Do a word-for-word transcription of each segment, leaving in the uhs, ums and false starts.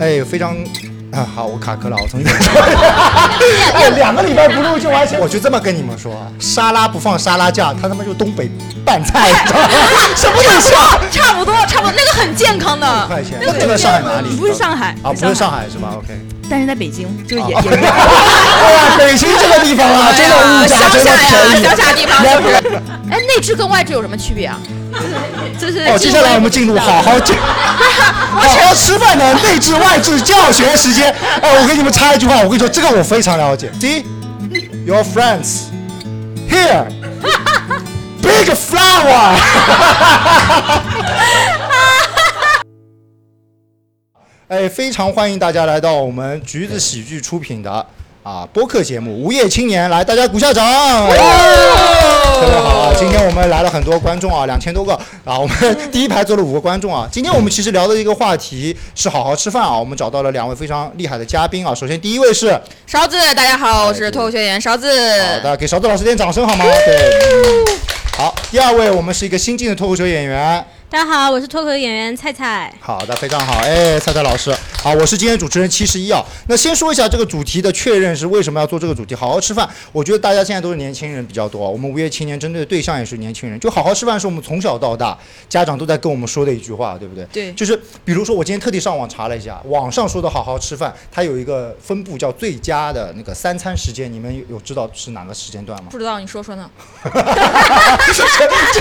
哎，非常啊，好，我卡壳了，我重新。哎，两个礼拜不录就完全。我就这么跟你们说，沙拉不放沙拉酱，他他妈就东北拌菜，什么意思啊？差不多，差不多，那个很健康的。块钱，那个在上海哪里？不是上海啊，不是上海是吧 ？OK。但是在北京就也也，哎呀，北京这个地方啊，真的物价真的便宜，乡下地方是不是？哎，内置跟外置有什么区别啊？就是哦，接下来我们进入好好教，好好吃饭的内置外置教学时间。哎，我给你们插一句话，我跟你说，这个我非常了解。See your friends here, big flower. 哎，非常欢迎大家来到我们橘子喜剧出品的啊播客节目《无业青年》，来，大家鼓下掌。特别好啊！今天我们来了很多观众啊，两千多个啊，我们第一排坐了五个观众啊。今天我们其实聊的一个话题是好好吃饭啊，我们找到了两位非常厉害的嘉宾啊。首先第一位是勺子，大家好，我是脱口秀演员勺子。好的，给勺子老师点掌声好吗？对。好，第二位我们是一个新晋的脱口秀演员。大家好，我是脱口演员菜菜。好的，非常好，哎，菜菜老师，好，我是今天主持人七十一啊。那先说一下这个主题的确认是为什么要做这个主题，好好吃饭。我觉得大家现在都是年轻人比较多，我们无业青年针对的对象也是年轻人。就好好吃饭是我们从小到大家长都在跟我们说的一句话，对不对？对。就是比如说我今天特地上网查了一下，网上说的好好吃饭，它有一个分布叫最佳的那个三餐时间，你们有知道是哪个时间段吗？不知道，你说说呢？这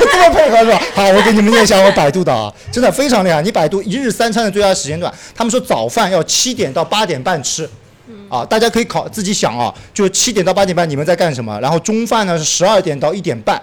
这么配合是吧？好，我给你们念一下我。百度的啊，真的非常厉害。你百度一日三餐的最佳时间段，他们说早饭要七点到八点半吃，啊，大家可以考自己想啊，就七点到八点半你们在干什么？然后中饭呢是十二点到一点半，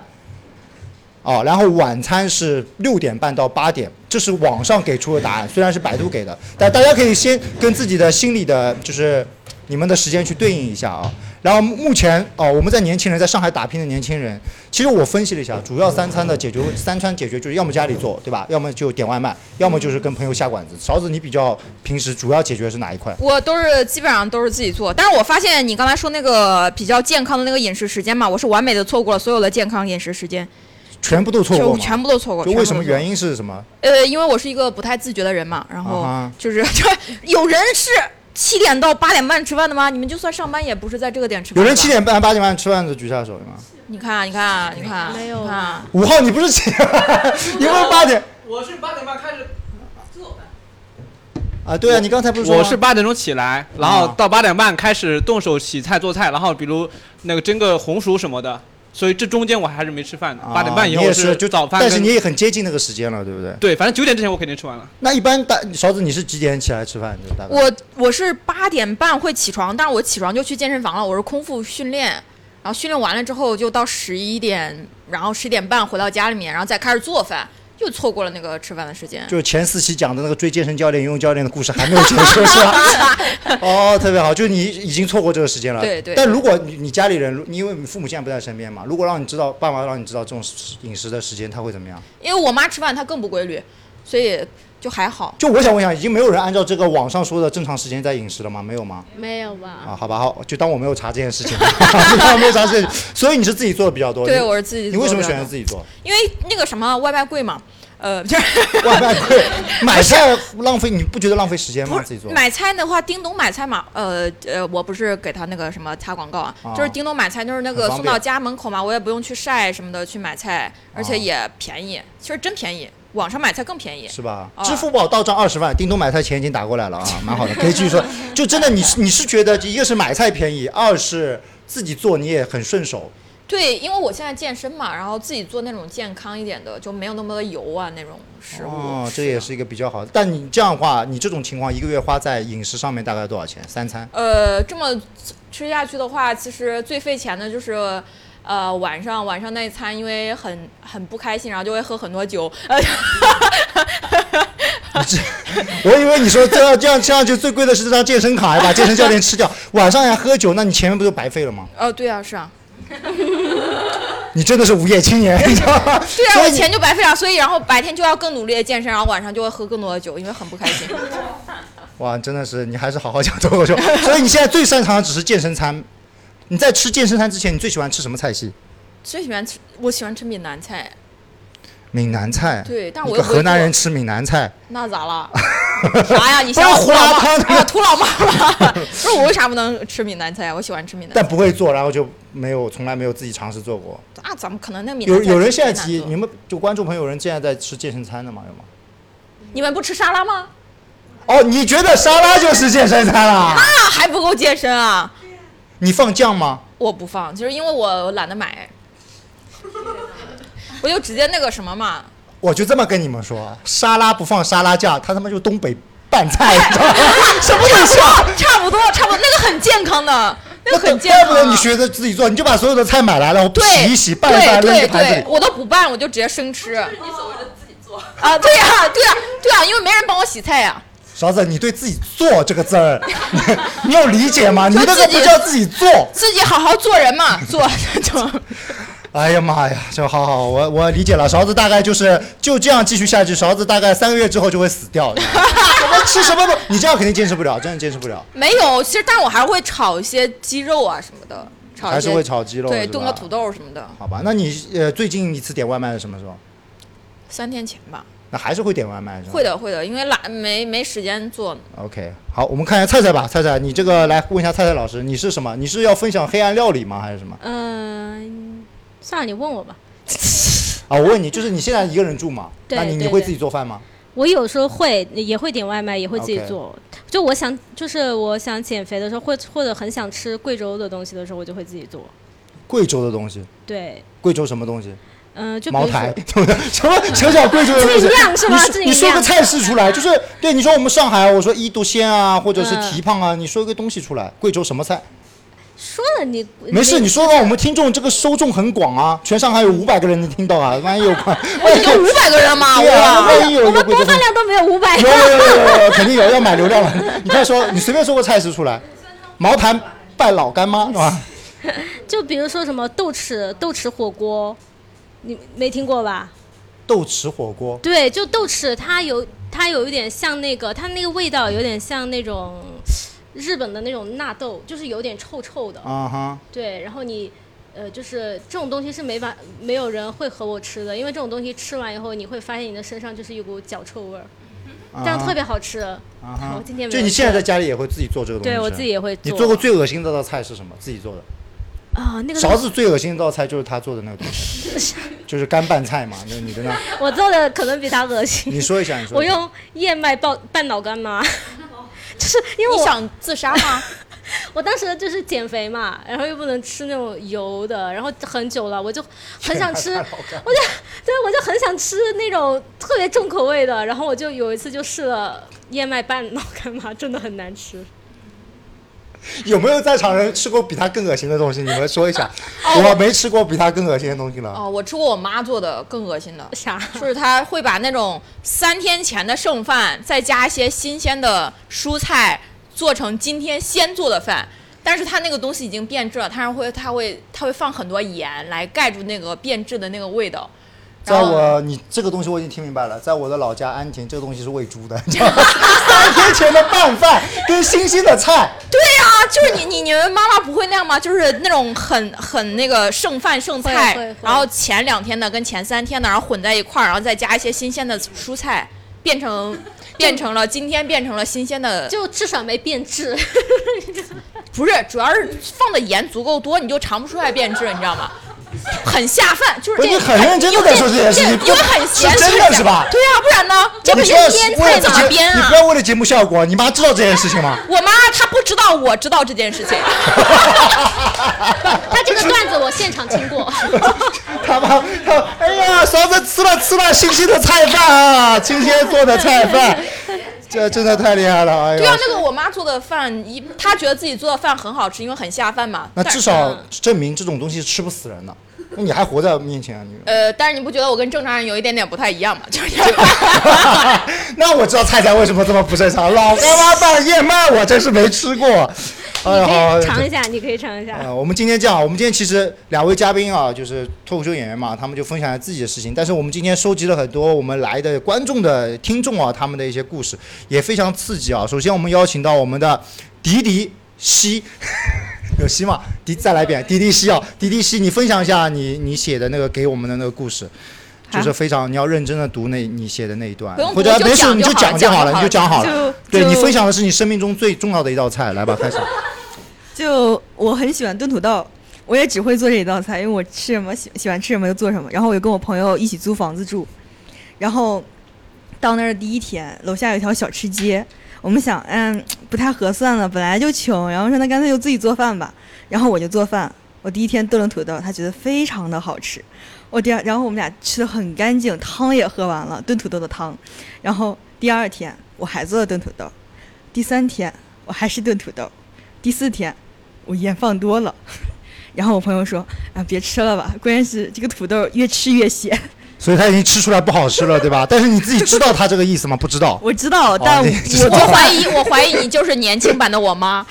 啊，然后晚餐是六点半到八点，这是网上给出的答案，虽然是百度给的，但大家可以先跟自己的心里的就是你们的时间去对应一下啊。然后目前哦，我们在年轻人在上海打拼的年轻人，其实我分析了一下，主要三餐的解决，三餐解决就是要么家里做，对吧？要么就点外卖，要么就是跟朋友下馆子。勺子，你比较平时主要解决是哪一块？我都是基本上都是自己做，但是我发现你刚才说那个比较健康的那个饮食时间嘛，我是完美的错过了所有的健康饮食时间。全部都错过，全部都错过。就为什么原因是什么？呃，因为我是一个不太自觉的人嘛，然后就是、uh huh. 就有人是。七点到八点半吃饭的吗？你们就算上班也不是在这个点吃饭。有人七点半、八点半吃饭的举下手吗？你看，你看，你看，没有啊。五号，你不是七？你不是八点？我是八点半开始做饭。啊，对啊，你刚才不是说？我是八点钟起来，然后到八点半开始动手洗菜做菜，然后比如那个蒸个红薯什么的。所以这中间我还是没吃饭的，八点半以后是就早饭，但是你也很接近那个时间了，对不对？对，反正九点之前我肯定吃完了。那一般大勺子你是几点起来吃饭？大概我我是八点半会起床，但是我起床就去健身房了，我是空腹训练，然后训练完了之后就到十一点，然后十一点半回到家里面，然后再开始做饭。又错过了那个吃饭的时间，就是前四期讲的那个追健身教练、游泳教练的故事还没有结束，是吧？哦，特别好，就是你已经错过这个时间了。对对。但如果你家里人，你因为你父母现在不在身边嘛，如果让你知道，爸妈让你知道这种饮食的时间，他会怎么样？因为我妈吃饭她更不规律，所以就还好。就我想问一下，已经没有人按照这个网上说的正常时间在饮食了吗？没有吗？没有吧？啊，好吧，好，就当我没有查这件事情，当我没有查这件事。所以你是自己做的比较多。对，我是自己做的。你为什么选择自己做？因为那个什么外卖贵嘛。呃，就是外卖贵，买菜浪费，你不觉得浪费时间吗？自己做买菜的话，叮咚买菜嘛，呃呃，我不是给他那个什么插广告啊，啊就是叮咚买菜，就是那个送到家门口嘛，我也不用去晒什么的去买菜，而且也便宜，啊、其实真便宜，网上买菜更便宜，是吧？啊、支付宝到账二十万，叮咚买菜钱已经打过来了啊，蛮好的，可以继续说。就真的你你是觉得一个是买菜便宜，二是自己做你也很顺手。对，因为我现在健身嘛，然后自己做那种健康一点的，就没有那么多油啊那种食物。哦，这也是一个比较好的。但你这样的话，你这种情况一个月花在饮食上面大概多少钱？三餐？呃，这么吃下去的话，其实最费钱的就是，呃，晚上晚上那一餐，因为很很不开心，然后就会喝很多酒。呃我以为你说这样这样这样就最贵的是这张健身卡，把健身教练吃掉，晚上还喝酒，那你前面不就白费了吗？哦、呃，对啊，是啊。你真的是无业青年，你知道吗？对啊，我钱就白费了，所以然后白天就要更努力的健身，然后晚上就会喝更多的酒，因为很不开心。哇，真的是你还是好好讲脱口秀。所以你现在最擅长的只是健身餐。你在吃健身餐之前，你最喜欢吃什么菜系？最喜欢吃，我喜欢吃闽南菜。闽南菜。对，但我又不会做。你跟河南人吃闽南菜，那咋了？啥呀？你像我胡辣汤啊，土老妈妈。不是我为啥不能吃闽南菜啊？我喜欢吃闽南菜，但不会做，然后就没有，从来没有自己尝试做过。啊，怎么可能？那闽南菜有有人现在提，你们就观众朋友有人现在在吃健身餐的吗？有吗？你们不吃沙拉吗？哦，你觉得沙拉就是健身餐啦？那还不够健身啊？你放酱吗？我不放，就是因为我懒得买，我就直接那个什么嘛。我就这么跟你们说，沙拉不放沙拉酱，他他妈就东北拌菜，你知道吗？什么意思啊？差不多，差不多，那个很健康的，那个很健康。怪不得你学着自己做，你就把所有的菜买来了，我洗一洗，拌一拌，扔一盘子里。我都不拌，我就直接生吃。就是你所谓的自己做啊？对呀、啊，对呀、啊，对呀、啊啊，因为没人帮我洗菜呀、啊。勺子，你对自己做这个字儿，你有理解吗？你那个不叫自己做，自己好好做人嘛，做就。哎呀妈呀，这好好，我我理解了。勺子大概就是就这样继续下去，勺子大概三个月之后就会死掉。什么吃什么不，你这样肯定坚持不了，真的坚持不了。没有，其实但我还会炒一些鸡肉啊什么的，炒一些还是会炒鸡肉，对，炖个土豆什么的。好吧，那你呃最近一次点外卖是什么时候？三天前吧。那还是会点外卖是吧？会的会的，因为懒没没时间做。OK， 好，我们看一下菜菜吧，菜菜，你这个来问一下菜菜老师，你是什么？你是要分享黑暗料理吗？还是什么？嗯、呃，算了，你问我吧。啊，我问你，就是你现在一个人住吗？对。那你你会自己做饭吗？我有时候会，也会点外卖，也会自己做。Okay. 就我想，就是我想减肥的时候，或或者很想吃贵州的东西的时候，我就会自己做。贵州的东西。对。贵州什么东西？嗯，就茅台，对不对？什么什么叫贵州的东西？是吗？你说个菜式出来，就是对你说我们上海，我说伊都鲜啊，或者是蹄膀啊、嗯，你说一个东西出来，贵州什么菜？说了你没事，你说吧，我们听众这个受众很广啊，全上海有五百个人能听到啊，万一有快，已经五百个人了吗？对啊，万一有我们播放量都没有五百。有有有有，肯定有，要买流量了。你快说，你随便说个菜式出来，茅台拌老干妈是吧？就比如说什么豆豉豆豉火锅。你没听过吧？豆豉火锅。对，就豆豉，它有它有一点像那个，它那个味道有点像那种日本的那种纳豆，就是有点臭臭的。啊哈。对，然后你呃，就是这种东西是没法没有人会和我吃的，因为这种东西吃完以后，你会发现你的身上就是一股脚臭味儿，这样特别好吃。啊哈。我今天没有。就你现在在家里也会自己做这个东西？对，我自己也会做。你做过最恶心的道菜是什么？自己做的。啊、哦，那个勺子最恶心的道菜就是他做的那个东西，就是干拌菜嘛，就是你的那。我做的可能比他恶心。你说一下，你说一下。我用燕麦拌拌老干妈，就是因为我想自杀吗？我当时就是减肥嘛，然后又不能吃那种油的，然后很久了，我就很想吃，我就对，我就很想吃那种特别重口味的，然后我就有一次就试了燕麦拌老干妈，真的很难吃。有没有在场人吃过比他更恶心的东西？你们说一下。哦、我没吃过比他更恶心的东西了。哦，我吃过我妈做的更恶心的。啥？就是她会把那种三天前的剩饭，再加一些新鲜的蔬菜，做成今天先做的饭。但是她那个东西已经变质了，她会她会她会放很多盐来盖住那个变质的那个味道。在我你这个东西我已经听明白了，在我的老家安亭，这个东西是喂猪的，三天前的拌饭跟新鲜的菜。对呀、啊，就是你你你们妈妈不会那样吗？就是那种很很那个剩饭剩菜，然后前两天的跟前三天的，然后混在一块儿，然后再加一些新鲜的蔬菜，变成变成了今天变成了新鲜的，就至少没变质。不是，主要是放的盐足够多，你就尝不出来变质，你知道吗？很下饭，就是这你很认真的在说这件事情，因为很咸，是真的是吧？对啊，不然呢？这不是腌菜哪边啊？你不要为了节目效果，你妈知道这件事情吗？我妈她不知道，我知道这件事情。她这个段子我现场听过。她妈，她哎呀，嫂子吃了吃了新鲜的菜饭啊，今天做的菜饭。这真的太厉害了！哎呀，对啊，那个我妈做的饭，一她觉得自己做的饭很好吃，因为很下饭嘛。那至少证明这种东西吃不死人的，那你还活在面前啊你？呃，但是你不觉得我跟正常人有一点点不太一样吗？就是。那我知道菜菜为什么这么不正常，老干妈拌燕麦我真是没吃过。哎、尝一下，你可以尝一下、呃。我们今天这样，我们今天其实两位嘉宾啊，就是脱口秀演员嘛，他们就分享了自己的事情。但是我们今天收集了很多我们来的观众的听众啊，他们的一些故事也非常刺激啊。首先我们邀请到我们的迪迪西，有西吗？迪再来一遍，迪迪西啊，迪迪西，你分享一下你你写的那个给我们的那个故事。就是非常你要认真的读那你写的那一段，或者没事你就讲就好了，你就讲好了。对，你分享的是你生命中最重要的一道菜，来吧，开始。就我很喜欢炖土豆，我也只会做这一道菜，因为我吃什么喜喜欢吃什么就做什么。然后我就跟我朋友一起租房子住，然后到那儿的第一天，楼下有一条小吃街，我们想，嗯，不太合算了，本来就穷，然后说那干脆就自己做饭吧。然后我就做饭，我第一天炖了土豆，他觉得非常的好吃。我第二，然后我们俩吃的很干净，汤也喝完了，炖土豆的汤。然后第二天我还做了炖土豆，第三天我还是炖土豆，第四天我盐放多了。然后我朋友说啊，别吃了吧，关键是这个土豆越吃越咸。所以他已经吃出来不好吃了，对吧？但是你自己知道他这个意思吗？不知道。我知道，但我、哦、我怀疑，我怀疑你就是年轻版的我妈。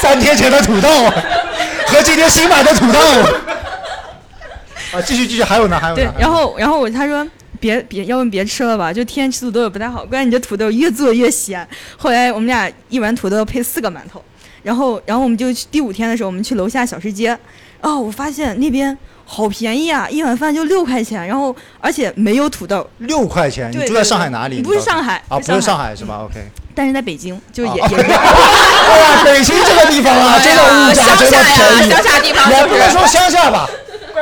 三天前的土豆和今天新买的土豆。啊，继续继续，还有呢，还有呢。对，然后然后我他说别别，要不别吃了吧，就天天吃土豆也不太好，关键你这土豆越做越咸。后来我们俩一碗土豆配四个馒头，然后然后我们就第五天的时候，我们去楼下小吃街，哦，我发现那边好便宜啊！一碗饭就六块钱，然后而且没有土豆。六块钱？你住在上海哪里？不是上海啊，不是上海是吧 ？OK。但是在北京就也也。哎呀，北京这个地方啊，真的物价真的便宜。乡下地方也不能说乡下吧，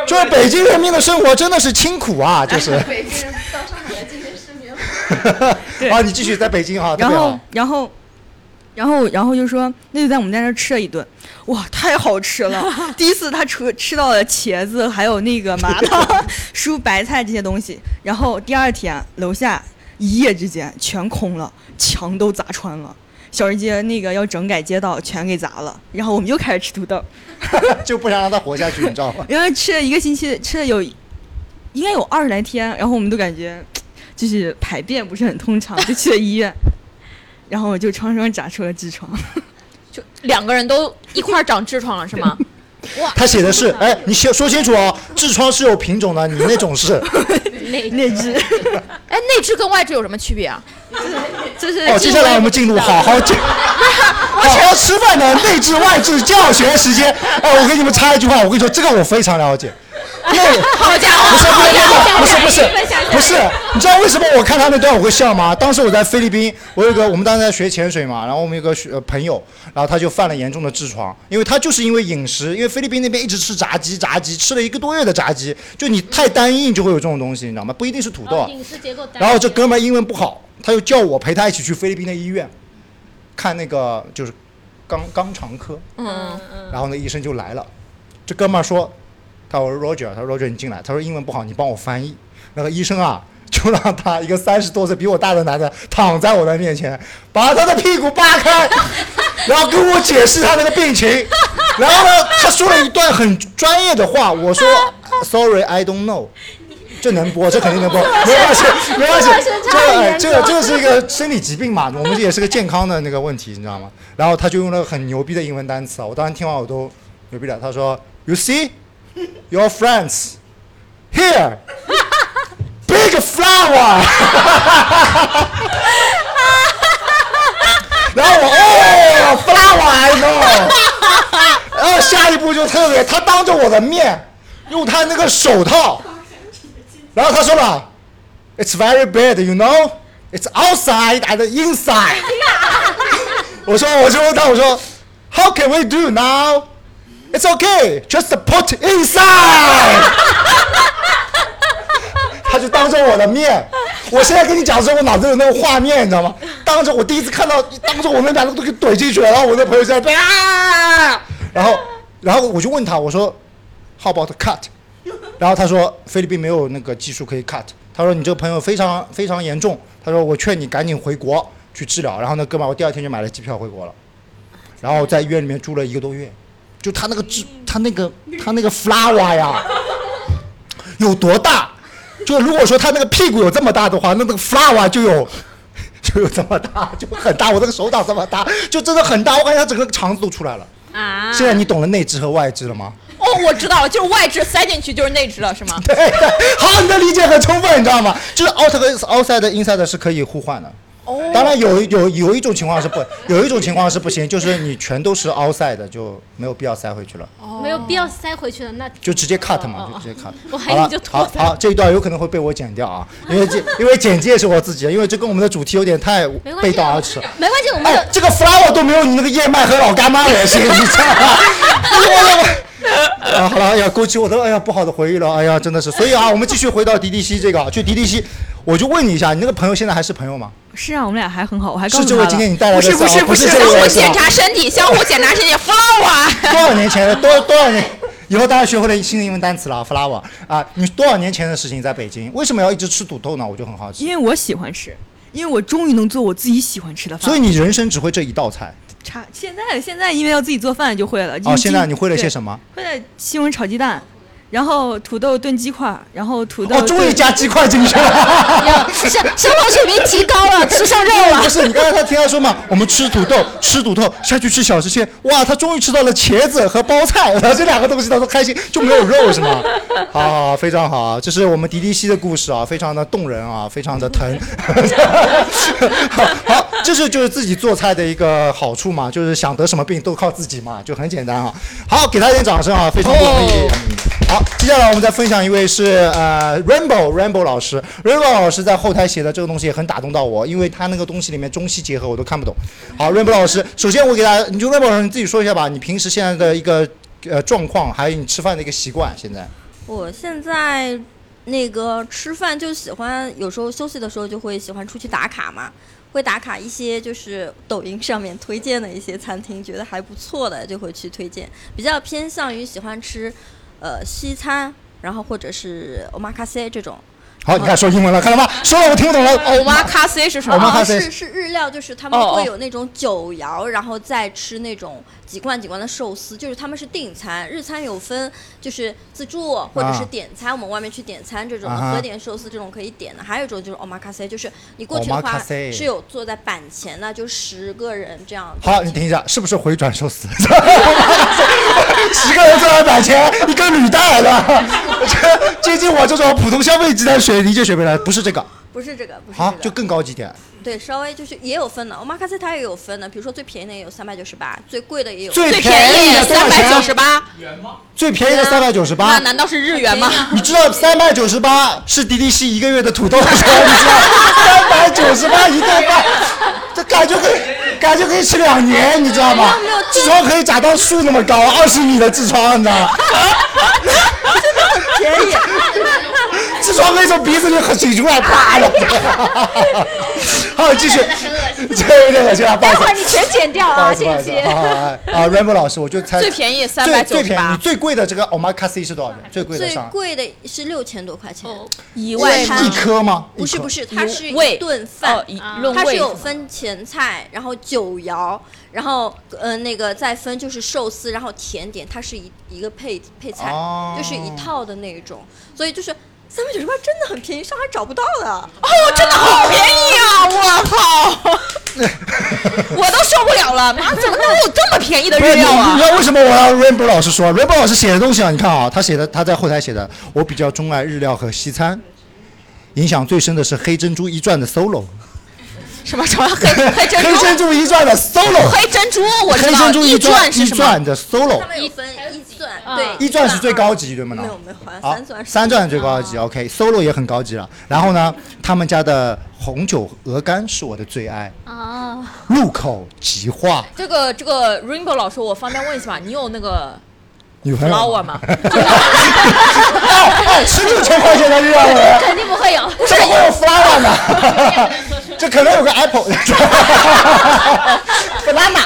就是北京人民的生活真的是清苦啊，就是。北京人到上海来进行失明。啊，你继续在北京哈，然后然后。然后，然后就说，那就在我们在那吃了一顿，哇，太好吃了！第一次他吃吃到了茄子，还有那个麻辣、蔬白菜这些东西。然后第二天，楼下一夜之间全空了，墙都砸穿了，小吃街那个要整改街道全给砸了。然后我们又开始吃土豆，就不想让他活下去，你知道吗？然后吃了一个星期，吃了有应该有二十来天，然后我们都感觉就是排便不是很通畅，就去了医院。然后我就双双长出了痔疮，就两个人都一块长痔疮了是吗？哇！他写的是，哎，你先说清楚哦，痔疮是有品种的，你那种是内内痔。哎，内痔跟外痔有什么区别啊？这是哦，接下来我们进入好好讲，好好吃饭的内痔外痔教学时间。哎，我给你们插一句话，我跟你说，这个我非常了解。好家伙！不是不是不是不是，你知道为什么我看他那段我会笑吗？当时我在菲律宾，我有一个我们当时在学潜水嘛，然后我们有个学、呃、朋友，然后他就犯了严重的痔疮，因为他就是因为饮食，因为菲律宾那边一直吃炸鸡，炸鸡吃了一个多月的炸鸡，就你太单一就会有这种东西，你知道吗？不一定是土豆。饮食结构单一。然后这哥们英文不好，他就叫我陪他一起去菲律宾的医院，看那个就是肛肛肠科。嗯嗯。然后呢，医生就来了，这哥们说。他我说 Roger， 他说 Roger 你进来，他说英文不好，你帮我翻译。那个医生啊，就让他一个三十多岁比我大的男的躺在我的面前，把他的屁股扒开，然后跟我解释他那个病情。然后呢，他说了一段很专业的话，我说 Sorry, I don't know。这能播，这肯定能播，没关系，没关系。这这这是一个生理疾病嘛，我们也是个健康的那个问题，你知道吗？然后他就用了很牛逼的英文单词，我当时听完我都牛逼了。他说 You see。Your friends here, big flower. 然后我哦 ，flower I know。然后下一步就特别，他当着我的面，用他那个手套，然后他说了 ，It's very bad, you know. It's outside and inside. 我说，我就问他，我说 ，How can we do now?It's okay, just put inside. 他就当着我的面，我现在跟你讲的时候，我脑子有那个画面，你知道吗？当着我第一次看到，当着我们把那个东西怼进去了，然后我的朋友在那啊，然后，然后我就问他，我说 ，How about cut？ 然后他说菲律宾没有那个技术可以 cut。他说你这个朋友非常非常严重。他说我劝你赶紧回国去治疗。然后呢，哥们，我第二天就买了机票回国了，然后在医院里面住了一个多月。就他那个他那个他那个 flower 呀，有多大？就如果说他那个屁股有这么大的话，那那个 flower 就有就有这么大，就很大。我这个手掌这么大，就真的很大。我感觉他整个肠子都出来了。啊！现在你懂了内痔和外痔了吗？哦，我知道了，就是外痔塞进去就是内痔了，是吗？对对，好，你的理解很充分，你知道吗？就是 out 和 outside、inside 是可以互换的。哦。当然有有有一种情况是不，有一种情况是不行，就是你全都是凹塞的，就没有必要塞回去了。哦。没有必要塞回去了，那就直接 cut 嘛，就直接 cut。我还有就脱好好，这一段有可能会被我剪掉啊，因为这因为剪辑也是我自己，因为这跟我们的主题有点太背道而驰。没关系，我们哎，这个 flower 都没有你那个燕麦和老干妈恶心，你知道吗？啊，好了，哎呀，勾起我的哎呀不好的回忆了，哎呀，真的是，所以啊，我们继续回到迪迪西这个，去迪迪西，我就问你一下，你那个朋友现在还是朋友吗？是啊，我们俩还很好，我还告诉他了。是这位今天你带来的？不是不是不是，相互检查身体，相互检查身体 ，flower。多少年前的多多少年，以后大家学会了新的英文单词了 ，flower 啊，你多少年前的事情在北京，为什么要一直吃土豆呢？我就很好奇。因为我喜欢吃，因为我终于能做我自己喜欢吃的饭。所以你人生只会这一道菜。差现在现在因为要自己做饭就会了。哦，现在你会了些什么？会了西红柿炒鸡蛋，然后土豆炖鸡块，然后土豆。哦，终于加鸡块进去了，生生活水平提高了，吃上肉了。不是，你刚才他听他说嘛，我们吃土豆，吃土豆下去吃小吃鲜，哇，他终于吃到了茄子和包菜，然后这两个东西他都开心，就没有肉是吗？好，好，非常好啊，这是我们迪迪西的故事啊，非常的动人啊，非常的疼。好。好，这是就是自己做菜的一个好处嘛，就是想得什么病都靠自己嘛，就很简单啊。好，给他一点掌声啊，非常不容易。Oh. 好，接下来我们再分享一位是呃 Rainbow Rainbow 老师 ，Rainbow 老师在后台写的这个东西也很打动到我，因为他那个东西里面中西结合我都看不懂。好 ，Rainbow 老师，首先我给大家，你就 Rainbow 老师你自己说一下吧，你平时现在的一个呃状况，还有你吃饭的一个习惯，现在。我现在那个吃饭就喜欢，有时候休息的时候就会喜欢出去打卡嘛。会打卡一些就是抖音上面推荐的一些餐厅，觉得还不错的就会去推荐，比较偏向于喜欢吃呃西餐，然后或者是 Omakase 这种。好，你看说英文了，看到吗？说了我听不懂了。Omakase 是什么？ Omakase 是是日料，就是他们会有那种酒肴，然后再吃那种几罐几罐的寿司，就是他们是订餐。日餐有分就是自助或者是点餐，我们外面去点餐这种和点寿司这种可以点的，还有一种就是 Omakase， 就是你过去的话是有坐在板前的，就十个人这样。好，你听一下，是不是回转寿司？十个人坐在板前，你跟履带了，接近我这种普通消费级的水。理解水平了，不是这个，不是这个，不是这个，啊，就更高级点。对，稍微就是也有分的，我马卡西它也有分的，比如说最便宜的也有三百九十八，最贵的也有。最便宜的三百九十八元吗？最便宜的三百九十八，那难道是日元吗？你知道三百九十八是迪迪西一个月的土豆的时候，你知道三百九十八一顿饭，这感觉可以，感觉可以吃两年，你知道吗？痔疮可以长到树那么高，二十米的痔疮，你知道吗？真的很便宜。痔疮可以从鼻子里很挤出来，啪了。好，继续。这有点恶心啊！待会儿你全剪掉啊，谢谢。啊 ，Rainbow 老师，我就猜最便宜三百九十八。最便宜，最贵的这个 Omakase 是多少钱？最贵的上。最贵的是六千多块钱。一万一颗吗？不是不是，它是一顿饭，它是有分前菜，然后酒肴，然后呃那个再分就是寿司，然后甜点，它是一一个配配菜，就是一套的那一种，所以就是。三百九十八真的很便宜，上海找不到的。哦，真的好便宜啊！我靠，我都受不了了。妈，怎么能有这么便宜的日料啊？你知道为什么我要 Rainbow 老师说 Rainbow 老师写的东西啊？你看啊，他写的他在后台写的，我比较钟爱日料和西餐，影响最深的是黑珍珠一转的 solo。什么什么黑黑珍珠？黑珍珠一转的 solo。黑珍珠我知道。黑珍珠一转是什么？一转的 solo。一分一。对，一钻是最高级，对吗？没有没有，三钻三钻最高级。OK，solo 也很高级了。然后呢，他们家的红酒鹅肝是我的最爱啊，入口即化。这个这个 Rainbow 老师，我方便问一下吧，你有那个女朋友吗？哎，吃六千块钱的日料，肯定不会有，怎么会有 flower 呢？这可能有个 apple。banana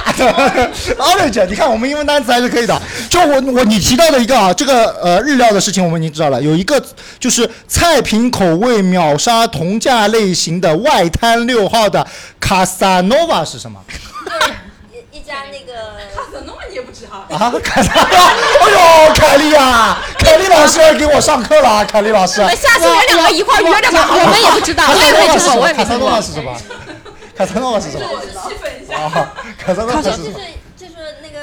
orange， 你看我们英文单词还是可以的。就我我你提到的一个啊，这个呃日料的事情我们已经知道了，有一个就是菜品口味秒杀同价类型的外滩六号的 Casanova 是什么？一家那个 Casanova 你也不知道啊 ？Casanova， 哎呦，凯莉啊，凯莉老师给我上课了啊，凯莉老师。下次我们两个一块约着吧，我们也不知道，我也没听过，我也没听过。Casanova 是什么？Casanova 是什么？我气愤一下。Casanova 是什么？就是就是那个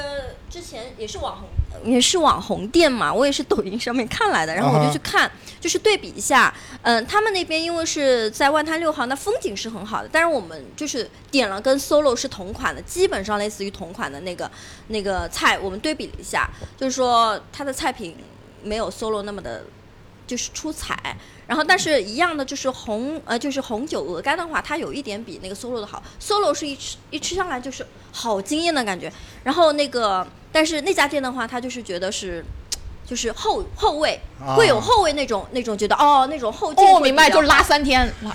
之前也是网红，也是网红店嘛，我也是抖音上面看来的，然后我就去看， uh-huh. 就是对比一下，嗯、呃，他们那边因为是在外滩六号，那风景是很好的，但是我们就是点了跟 solo 是同款的，基本上类似于同款的那个那个菜，我们对比了一下，就是说它的菜品没有 solo 那么的，就是出彩。然后但是一样的就是红呃就是红酒鹅肝的话，它有一点比那个 solo 的好， solo 是一吃一吃上来就是好惊艳的感觉，然后那个但是那家店的话，它就是觉得是就是后后味、啊、会有后味那种那种觉得哦那种后劲哦明白，就是拉三天拉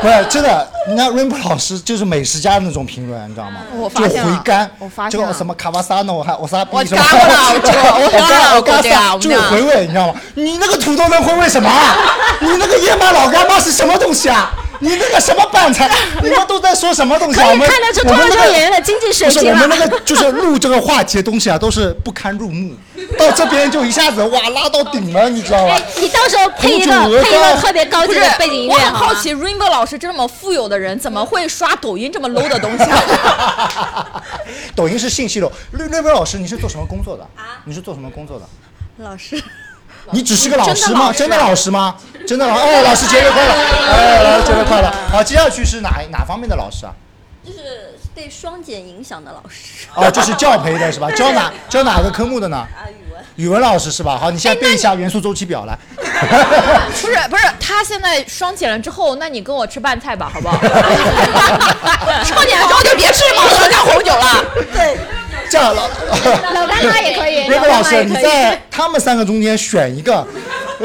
不是真的，人家 Rainbow 老师就是美食家那种评论你知道吗、嗯、我发现了就回甘，我发现了这个什么卡巴萨诺我啥我嘎巴了我嘎我嘎萨就回味你知道吗，你那个土豆能回味什么你那个夜妈老干妈是什么东西啊，你那个什么拌菜你们都在说什么东西、啊、可以看得出脱口秀演员的经济水平了，我们那个就是录这个话题的东西啊都是不堪入目，到这边就一下子哇拉到顶了你知道吗、哎、你到时候配一个配一个特别高级的背景音乐，我很好奇 Rainbow 老师这么富有的人怎么会刷抖音这么 low 的东西、啊、抖音是信息流。 Rainbow 老师你是做什么工作的、啊、你是做什么工作的老师，你只是个老师吗？真的老师吗？真的老师，哎，老师节日快乐！哎，节日快乐！好，接下去是哪哪方面的老师啊？就是对双减影响的老师。哦，就是教培的是吧？教哪教哪个科目的呢？啊，语文。语文老师是吧？好，你现在背一下元素周期表来。不是不是，他现在双减了之后，那你跟我吃拌菜吧，好不好？双减了之后就别吃毛豆加红酒了。对。这样老老干妈也可以。Rainbow老师，你在他们三个中间选一个，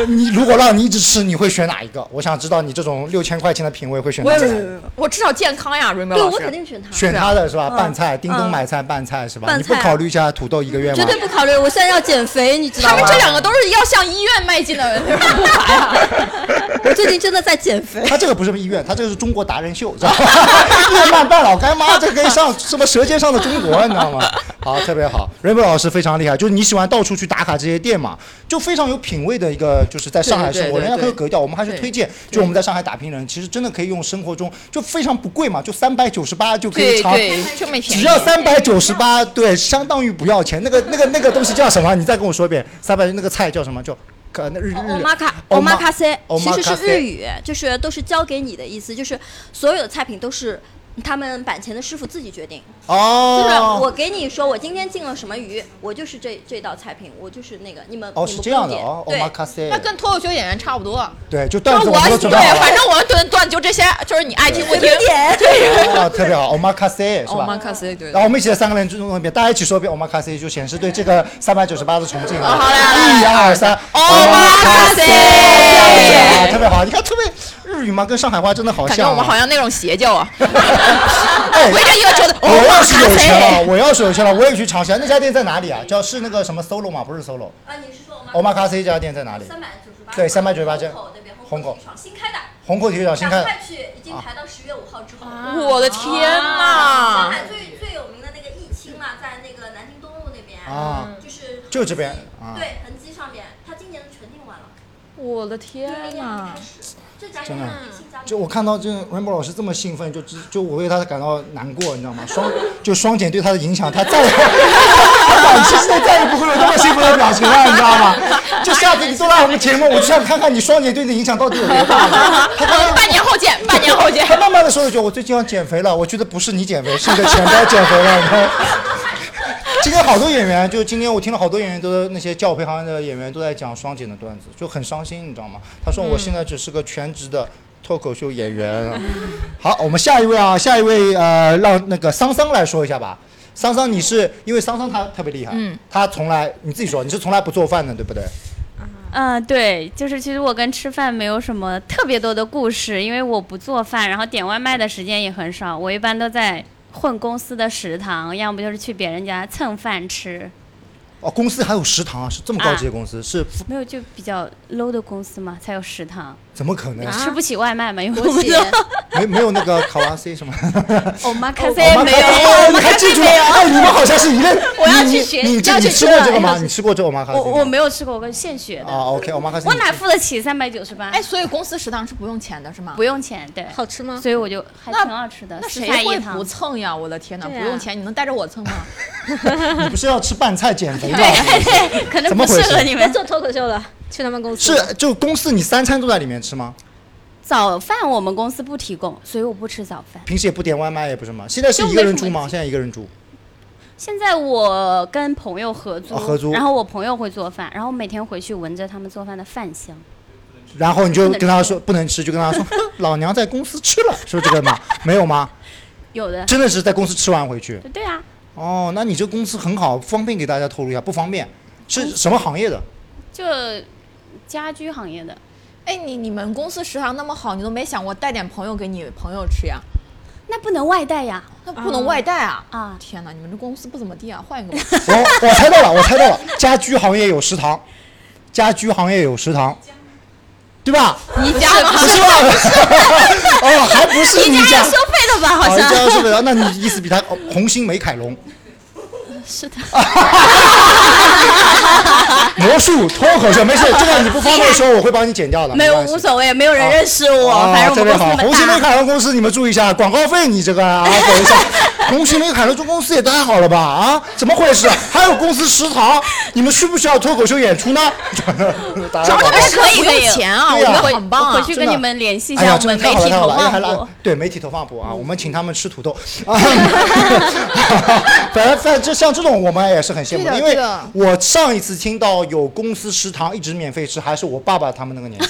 你如果让你一直吃，你会选哪一个？我想知道你这种六千块钱的品味会选哪一个？我至少健康呀 ，Rainbow 老师。对，我肯定选他。选他的是吧？拌菜，叮咚买菜拌菜是吧？你不考虑一下土豆一个月吗？绝对不考虑，我现在要减肥，你知道吗？他们这两个都是要向医院迈进的步伐呀。我最近真的在减肥。他这个不是医院，他这个是中国达人秀，知道吗？夜漫拌老干妈，这可以上什么《舌尖上的中国》，你知道吗？好，特别好 ，Rainbow 老师非常厉害，就是你喜欢到处去打卡这些店嘛，就非常有品味的一个，就是在上海生活，人家可以格调，我们还是推荐，就我们在上海打拼人，其实真的可以用生活中就非常不贵嘛，就三百九十八就可以尝，只要三百九十八，对，相当于不要钱。那个那个那个东西叫什么？你再跟我说一遍，三百那个菜叫什么？就。Omakase 其实是日语，就是都是交给你的意思，就是所有的菜品都是他们板前的师傅自己决定。哦，就是我给你说，我今天进了什么鱼，我就是这这道菜品，我就是那个你们。哦，是这样的哦。Omakase 那跟脱口秀演员差不多。对，就段子我们都准备好了。对，反正我们段就这些，就是你爱听不听。对。啊，特别好 ，Omakase 是吧 ？Omakase 对。然后我们一起三个人弄一遍，大家一起说一遍 Omakase， 就显示对这个三百九十八的崇敬啊。好嘞。一二三 ，Omakase。特别好，你看特别。日语吗？跟上海话真的好像、啊。感觉我们好像那种邪教啊！哎、我一个觉得，我要是有钱了，我要是有钱了，我也去尝试。那家店在哪里啊？叫是那个什么 solo 吗？不是 solo。啊，你是说我们 Omakase 这家店在哪里？三百九十八。对，三百九十八家。虹口新开的。虹口体育场新开的。快去，已经排到十月五号之后、啊。我的天哪！啊、上海最最有名的那个义清嘛，在那个南京东路那边。啊。就是。就这边。啊、对，痕迹上面，他今年全订完了。我的天哪！真的，就我看到这 Rainbow 老师这么兴奋，就就我为他感到难过，你知道吗？双就双减对他的影响，他再也，短期之内再也不会有这么兴奋的表情了，你知道吗？就下次你做到我们节目，我就想看看你双减对你的影响到底有多大了。他刚刚半年后减，半年后减。他慢慢的说了句：“我最近要减肥了。”我觉得不是你减肥，是你的钱包减肥了。你看今天好多演员，就今天我听了好多演员都那些教培行业的演员都在讲双减的段子，就很伤心，你知道吗？他说我现在只是个全职的脱口秀演员。嗯、好，我们下一位啊，下一位呃，让那个桑桑来说一下吧。桑桑，你是因为桑桑他特别厉害，嗯，他从来你自己说你是从来不做饭的，对不对？嗯、呃，对，就是其实我跟吃饭没有什么特别多的故事，因为我不做饭，然后点外卖的时间也很少，我一般都在。混公司的食堂，要不就是去别人家蹭饭吃。哦，公司还有食堂啊？是这么高级的公司？啊、是没有就比较 low 的公司嘛，才有食堂。怎么可能、啊、吃不起外卖吗？有国企没没有那个卡哇西什么 Omakase 没有 Omakase 没有、哎、你们好像是一类。我要去学，你要去吃过这个吗？你吃过这 Omakase 吗？我没有吃过，我现学的、啊、OK Omakase 我哪付得起三百九十八？哎，所以公司食堂是不用钱的是吗？不用钱，对。好吃吗？所以我就还挺好吃的。 那, 那谁会不蹭呀？我的天哪、啊、不用钱你能带着我蹭吗？你不是要吃拌菜减肥吗？对，可能不适合你们做脱口秀了。去他们公司是就公司你三餐都在里面吃吗？早饭我们公司不提供，所以我不吃早饭。平时也不点外卖也不是吗？现在是一个人住吗？现在一个人住。现在我跟朋友合租、哦、合租，然后我朋友会做饭，然后每天回去闻着他们做饭的饭香，然后你就跟他说不能吃，就跟他说老娘在公司吃了，是这个吗？没有吗？有的，真的是在公司吃完回去。对啊。哦，那你这公司很好，方便给大家透露一下？不方便。是什么行业的？就家居行业的。哎，你你们公司食堂那么好，你都没想过带点朋友给你朋友吃呀？那不能外带呀。那不能外带啊！啊，天哪，你们这公司不怎么地啊，换一个吧。我我猜到了，我猜到了，家居行业有食堂，家居行业有食堂，对吧？你家不是吧？哦，还不是你家要收费的吧？好像。要收费的，那你意思比他红星美凯龙？是的。魔术脱口秀没事，这个你不方便说，我会帮你剪掉的。没有，无所谓，没有人认识我。啊、反正我们公司、啊、红星美凯龙公司，你们注意一下广告费，你这个啊，等一下，红星美凯龙公司也太好了吧？啊，怎么回事？还有公司食堂，你们需不需要脱口秀演出呢？打扰你们可以可以钱啊，我觉得很棒啊，回去跟你们联系一下我们媒体投放部。对，媒体投放部啊，我们请他们吃土豆。反正反正像这种我们也是很羡慕的，因为我上一次听到有公司食堂一直免费吃，还是我爸爸他们那个年代，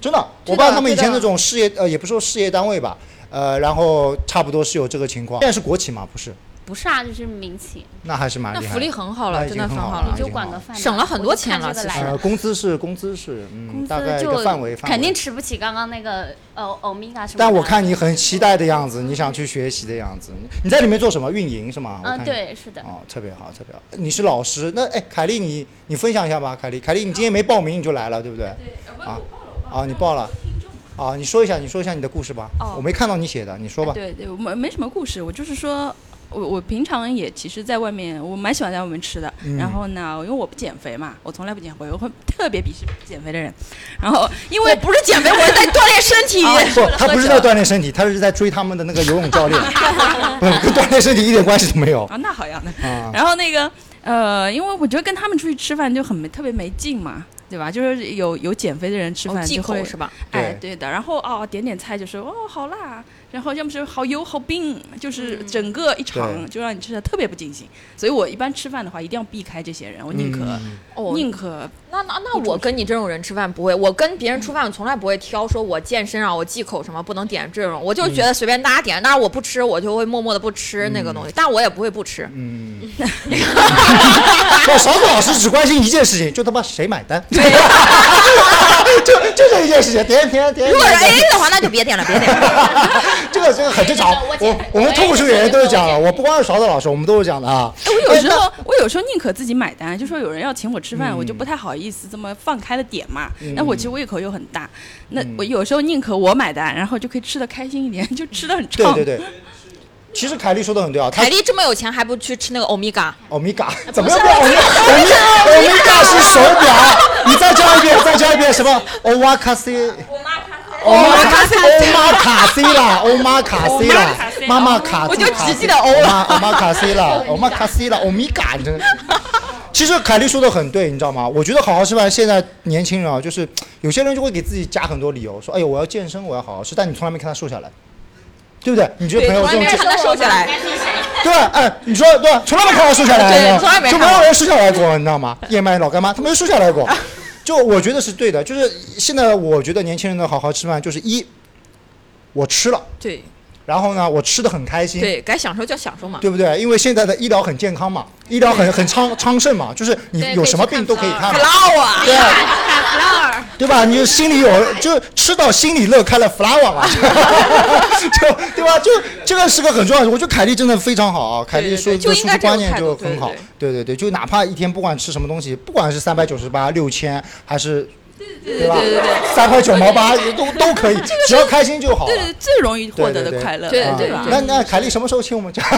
真的，我爸他们以前那种事业呃，也不说事业单位吧，呃，然后差不多是有这个情况。现在是国企嘛，不是？不是啊，就是民企。那还是蛮厉害的。那福利很好了，真的很好了，就管个饭，省了很多钱了。其实工资是工资是，嗯，大概一个范围。肯定吃不起刚刚那个呃欧米伽什么。但我看你很期待的样子，你想去学习的样子。你在里面做什么？运营是吗？嗯，对，是的。哦，特别好，特别好。你是老师，那哎，凯丽，你你分享一下吧，凯丽，凯丽，你今天没报名你就来了，对不对？对。啊啊，你报了。啊，你说一下，你说一下你的故事吧。哦。我没看到你写的，你说吧。对对，没没什么故事，我就是说。我我平常也其实在外面，我蛮喜欢在外面吃的。嗯、然后呢，因为我不减肥嘛，我从来不减肥，我会特别鄙视减肥的人。然后因为我不是减肥，我是在锻炼身体。哦、不，他不是在锻炼身体，他是在追他们的那个游泳教练，不跟锻炼身体一点关系都没有。啊，那好样的。啊、然后那个呃，因为我觉得跟他们出去吃饭就很没特别没劲嘛。对吧？就是有有减肥的人吃饭就会、哦、是吧？哎，对的。然后哦，点点菜就是哦，好辣，然后要么是好油好冰，就是整个一场、嗯、就让你吃的特别不尽兴。所以我一般吃饭的话，一定要避开这些人，我宁可、嗯哦、宁可。那那那我跟你这种人吃饭不会，我跟别人吃饭我从来不会挑，说我健身啊，我忌口什么不能点这种，我就觉得随便大家点，但是我不吃，我就会默默的不吃那个东西，嗯、但我也不会不吃。嗯。我勺子老师只关心一件事情，就他妈谁买单。就就这一件事情，点点点。如果是 A A 的话，那就别点了，别点了。这个这个很正常。我我们脱口秀演员都是讲的，我不光是勺子老师，我们都是讲的啊。我有时候我有时候宁可自己买单，就说有人要请我吃饭，我就不太好意思这么放开的点嘛。那我其实胃口又很大，那我有时候宁可我买单，然后就可以吃的开心一点，就吃的很畅。对对对。其实凯莉说的很对啊，凯莉这么有钱还不去吃那个欧米伽？欧米伽怎么样？欧米欧米伽是手表。你再教一遍，再教一遍什么？欧瓦卡西，欧玛卡西，欧玛卡西啦，欧玛卡西啦，妈妈卡，我就只记得欧了，欧玛卡西啦，欧玛卡西啦，欧米伽真。其实凯莉说的很对，你知道吗？我觉得好好吃饭，现在年轻人啊，就是有些人就会给自己加很多理由，说哎呦我要健身，我要好好吃，但你从来没看他瘦下来。对不对？你觉得朋友这种，没人看他瘦下来，对吧？哎，你说对吧？从来没看他瘦下来，对，从来没，就没有人瘦下来过，你知道吗？燕麦老干妈，他没瘦下来过，就我觉得是对的。就是现在，我觉得年轻人的好好吃饭，就是一，我吃了，对，然后呢，我吃的很开心，对，该享受就享受嘛，对不对？因为现在的医疗很健康嘛，医疗很很昌昌盛嘛，就是你有什么病都可以看嘛，对。对吧？你就心里有，就吃到心里乐开了 flower 嘛，就对吧？就这个是个很重要的，我觉得凯莉真的非常好啊。凯莉说的输出观念就很好，对对对，就哪怕一天不管吃什么东西，不管是三百九十八、六千还是对对对对对，三块九毛八都都可以，只要开心就好。对对，最容易获得的快乐。对对对。那那凯莉什么时候请我们家？是，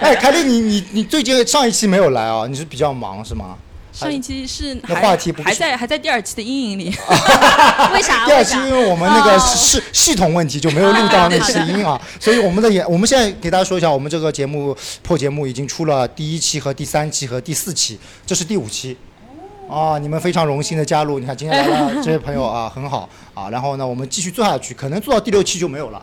哎，凯莉，你你你最近上一期没有来啊？你是比较忙是吗？上一期是还还在还在第二期的阴影里，为啥？第二期因为我们那个系、哦、系统问题就没有录到那期音啊，所以我们的也我们现在给大家说一下，我们这个节目破节目已经出了第一期和第三期和第四期，这是第五期。啊、哦，你们非常荣幸的加入，你看今天来了这些朋友啊，很好啊。然后呢，我们继续做下去，可能做到第六期就没有了。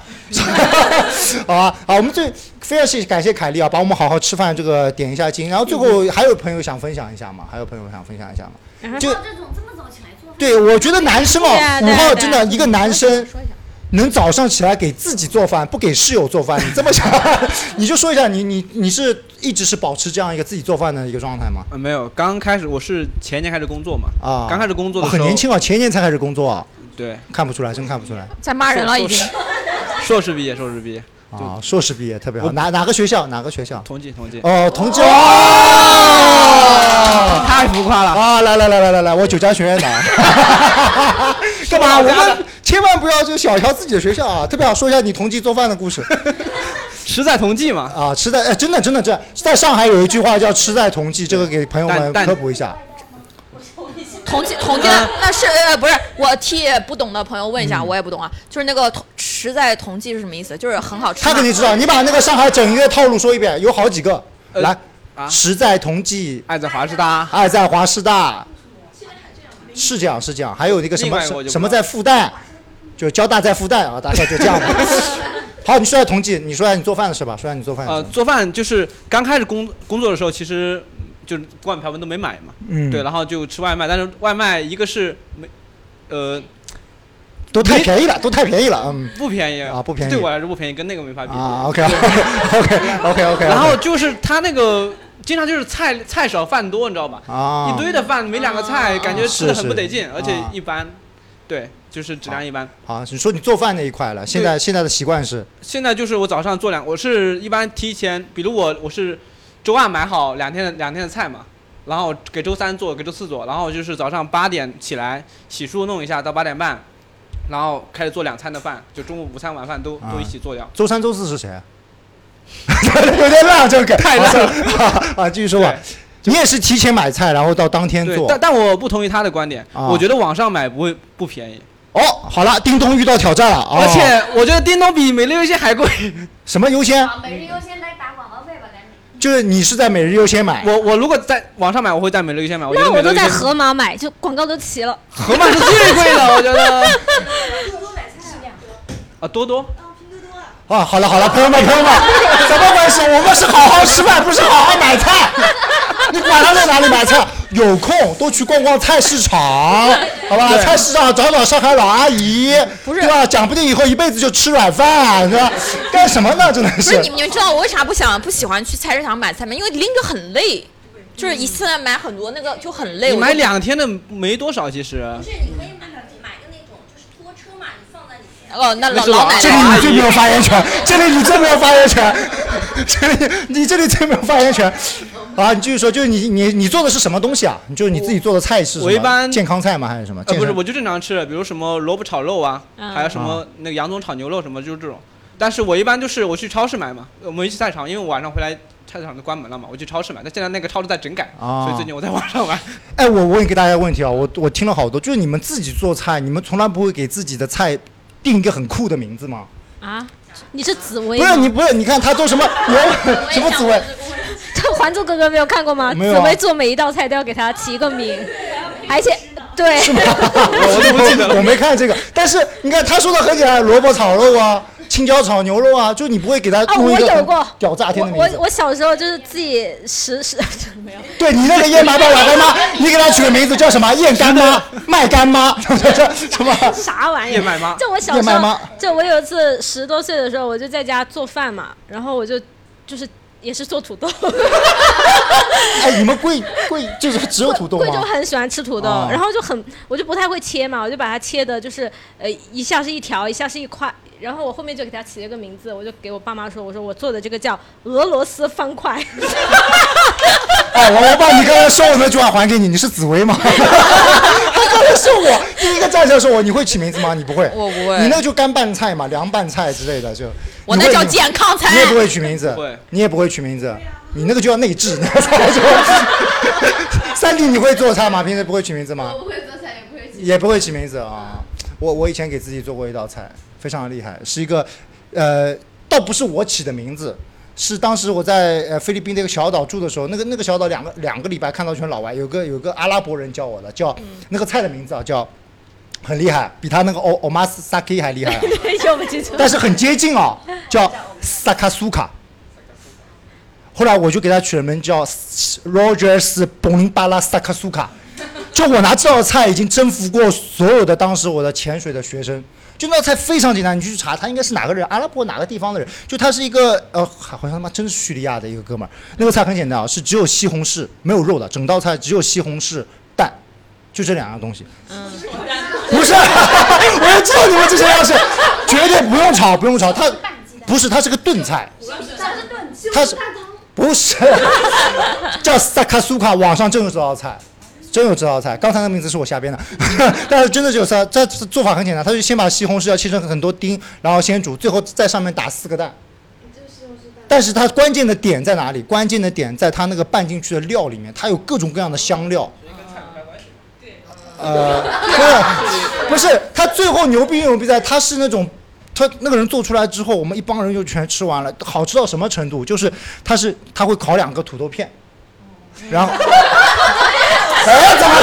好啊，好，我们最非常感谢凯莉啊，把我们好好吃饭这个点一下睛。然后最后还有朋友想分享一下吗？还有朋友想分享一下吗？就这种这么早起来做饭，对，我觉得男生哦，五号真的一个男生。能早上起来给自己做饭，不给室友做饭，你这么想，你就说一下，你你你是一直是保持这样一个自己做饭的一个状态吗？呃、没有，刚开始我是前年开始工作嘛，啊，刚开始工作的时候、哦、很年轻啊，前年才开始工作啊，对，看不出来，真看不出来，在骂人了已经。硕士毕业，硕士毕业啊，硕士毕业特别好，哪哪个学校？哪个学校？同济，同济。哦，同济。哦，太浮夸了啊！来来来来来来，我九江学院的。干嘛？我们千万不要就小瞧自己的学校啊！特别好，说一下你同济做饭的故事。吃在同济嘛？啊，吃在哎，真的真的真的，在上海有一句话叫“吃在同济”，这个给朋友们科普一下。同济同济那是呃不是？我替不懂的朋友问一下，我也不懂啊，就是那个同。实在同济是什么意思？就是很好吃。他肯定知道，你把那个上海整一个套路说一遍，有好几个。呃、来，啊、实在同济，爱在华师大，爱在华师大，是这样是这样。还有那个什么什什么在复旦，就交大在复旦啊，大概就这样。好，你说下同济，你说下你做饭的是吧？说下你做饭。呃，做饭就是刚开始工工作的时候，其实就是锅瓢盆都没买嘛，嗯，对，然后就吃外卖，但是外卖一个是没，呃。都太便宜了，都太便宜了，嗯，不便宜啊，不便宜，对我来说不便宜，跟那个没法比啊。OK，OK，OK，OK，OK。然后就是他那个经常就是菜菜少饭多，你知道吧？啊，一堆的饭没两个菜，啊、感觉吃的很不得劲，是是而且一般，啊、对，就是质量一般。好，你说你做饭那一块了，现在现在的习惯是？现在就是我早上做两，我是一般提前，比如我我是周二买好两天的两天的菜嘛。然后给周三做，给周四做，然后就是早上八点起来洗漱弄一下，到八点半。然后开始做两餐的饭，就中午午餐晚饭都、啊、都一起做掉。周三周四是谁？有点烂，这个太烂了啊！啊，继续说吧。你也是提前买菜，然后到当天做。但但我不同意他的观点，啊、我觉得网上买不会不便宜。哦，好了，叮咚遇到挑战了。哦、而且我觉得叮咚比每日优鲜还贵。什么优先？啊、每日优鲜来打广告费吧，赶紧。就是你是在每日优鲜买。我我如果在网上买，我会在每日优鲜买。我觉得那我都在盒马买，就广告都齐了。盒马是最贵的，我觉得。啊，多多啊，好了好了，朋友们朋友们，什么关系？我们是好好吃饭，不是好好买菜。你晚上在哪里买菜？有空都去逛逛菜市场，好吧？菜市场找找上海老阿姨，不是对吧？讲不定以后一辈子就吃软饭，是吧？干什么呢？真的是。不是你们知道我为啥不想不喜欢去菜市场买菜吗？因为拎着很累，就是一次买很多那个就很累。你买两天的没多少，其实。不是你可以买。哦，那老老奶奶，这里你最没有发言权，这里你最没有发言权，这里你这里最没有发言权。啊，你继续说，就是你你你做的是什么东西啊？就是你自己做的菜是什么？我一般健康菜吗？还是什么？呃、不是，我就正常吃，比如什么萝卜炒肉啊，嗯、还有什么那个洋葱炒牛肉什么，就是这种。但是我一般就是我去超市买嘛，我们一起菜场，因为我晚上回来。菜市场都关门了嘛，我去超市买。但现在那个超市在整改，啊、所以最近我在网上买。哎，我问给大家问题啊，我我听了好多，就是你们自己做菜，你们从来不会给自己的菜定一个很酷的名字吗？啊，你是紫薇？不是你不是，你看他做什么什么紫薇？这《还珠格格》没有看过吗？没有、啊。紫薇做每一道菜都要给他起一个名，而且。对，是吗？我都不记得了，我没看这个。但是你看他说的很简单，萝卜炒肉啊，青椒炒牛肉啊，就你不会给他弄一个屌炸天的名字。我我小时候就是自己实实没有。对你那个燕妈到老干妈，你给他取个名字叫什么？燕干妈、麦干妈，什么啥玩意儿？燕麦妈。就我小时候，就我有一次十多岁的时候，我就在家做饭嘛，然后我就就是。也是做土豆，哎，你们贵贵就是只有土豆吗？贵州很喜欢吃土豆，哦、然后就很我就不太会切嘛，我就把它切的，就是呃一下是一条，一下是一块，然后我后面就给它起了个名字，我就给我爸妈说，我说我做的这个叫俄罗斯方块。哎，王老棒，你刚才说我那句话还给你，你是紫薇吗？他刚才是我第一个站起来说我，你会起名字吗？你不会，我不会。你那就干拌菜嘛，凉拌菜之类的就。我那叫健康餐。你也不会取名字，你也不会取名字，你那个就叫内置。三弟，你会做菜吗？平时不会取名字吗？我不会做菜，也不会起，也不会起名字啊。我我以前给自己做过一道菜，非常的厉害，是一个，呃，倒不是我起的名字。是当时我在呃菲律宾的一个小岛住的时候，那个那个小岛两个两个礼拜看到一群老外，有个有个阿拉伯人教我的，叫、嗯、那个菜的名字啊，叫很厉害，比他那个 Omakase 还厉害、啊，但是很接近啊，叫 Shakshuka。后来我就给他取了名叫 Rogers 蹦林巴拉 Shakshuka， 就我拿这道菜已经征服过所有的当时我的潜水的学生。就那道菜非常简单，你去查，他应该是哪个人，阿拉伯哪个地方的人？就他是一个呃，好像他妈真是叙利亚的一个哥们儿。那个菜很简单啊，是只有西红柿没有肉的，整道菜只有西红柿蛋，就这两样东西。嗯，不是，我就知道你们这些要是绝对不用炒，不用炒，它不是，它是个炖菜。它是不是叫 Shakshuka， 网上真有这道菜。真有这道菜，刚才那个名字是我瞎编的，但是真的就是这做法很简单，他就先把西红柿要切成很多丁，然后先煮，最后在上面打四个蛋。但是它关键的点在哪里？关键的点在它那个拌进去的料里面，它有各种各样的香料。呃，不是，它最后牛逼牛逼在，它是那种，它那个人做出来之后，我们一帮人就全吃完了，好吃到什么程度？就是它是它会烤两个土豆片，然后。哎，怎么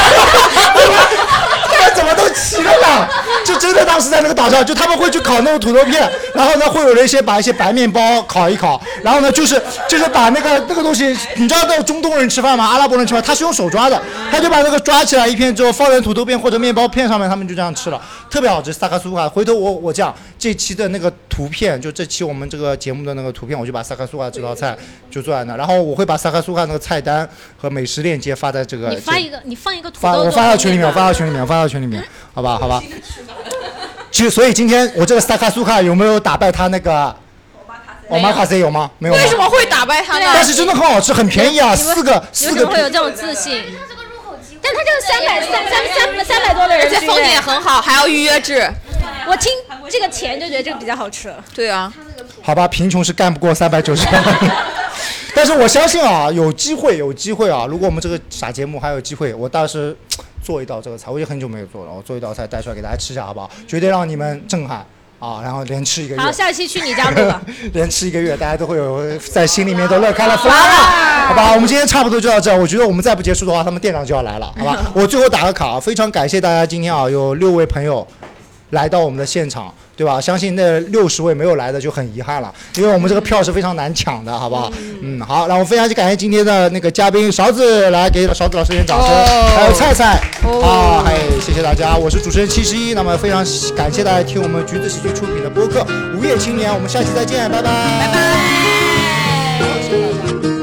他们怎么都齐了呢？就真的当时在那个岛上，就他们会去烤那种土豆片，然后呢，会有人一些把一些白面包烤一烤，然后呢，就是就是把那个那个东西，你知道那个中东人吃饭吗？阿拉伯人吃饭，他是用手抓的，他就把那个抓起来一片之后，放在土豆片或者面包片上面，他们就这样吃了，特别好吃。Shakshuka， 回头我我这样这期的那个图片，就这期我们这个节目的那个图片，我就把 Shakshuka 这道菜就做在那，然后我会把 Shakshuka 那个菜单和美食链接发在这个。你发一个，你放一个土豆。我发到群里面，我发到群里面，我发到群里面，好吧，好吧。其实，所以今天我这个 Shakshuka 有没有打败他那个 Omakase 有吗？没有。为什么会打败他呢？但是真的很好吃，很便宜啊，四个四个。会有这种自信？但他这个三百三三三三百多的人，而且风景也很好，还要预约制。我听这个钱就觉得这个比较好吃。对啊。好吧，贫穷是干不过三百九十万。但是我相信啊，有机会，有机会啊！如果我们这个傻节目还有机会，我当时。做一道这个菜，我已经很久没有做了。我做一道菜带出来给大家吃一下，好不好？绝对让你们震撼啊！然后连吃一个月。好，下一期去你家录吧。连吃一个月，大家都会有在心里面都乐开了花了，好吧？我们今天差不多就到这。我觉得我们再不结束的话，他们店长就要来了，好吧？我最后打个卡，非常感谢大家今天啊，有六位朋友来到我们的现场，对吧？相信那六十位没有来的就很遗憾了，因为我们这个票是非常难抢的，好不好？嗯，好，然后非常感谢今天的那个嘉宾勺子，来给勺子老师一点掌声，还有菜菜。啊，哎，谢谢大家，我是主持人七十一。那么非常感谢大家听我们橘子喜剧出品的播客《午夜青年》，我们下期再见，拜拜，拜拜。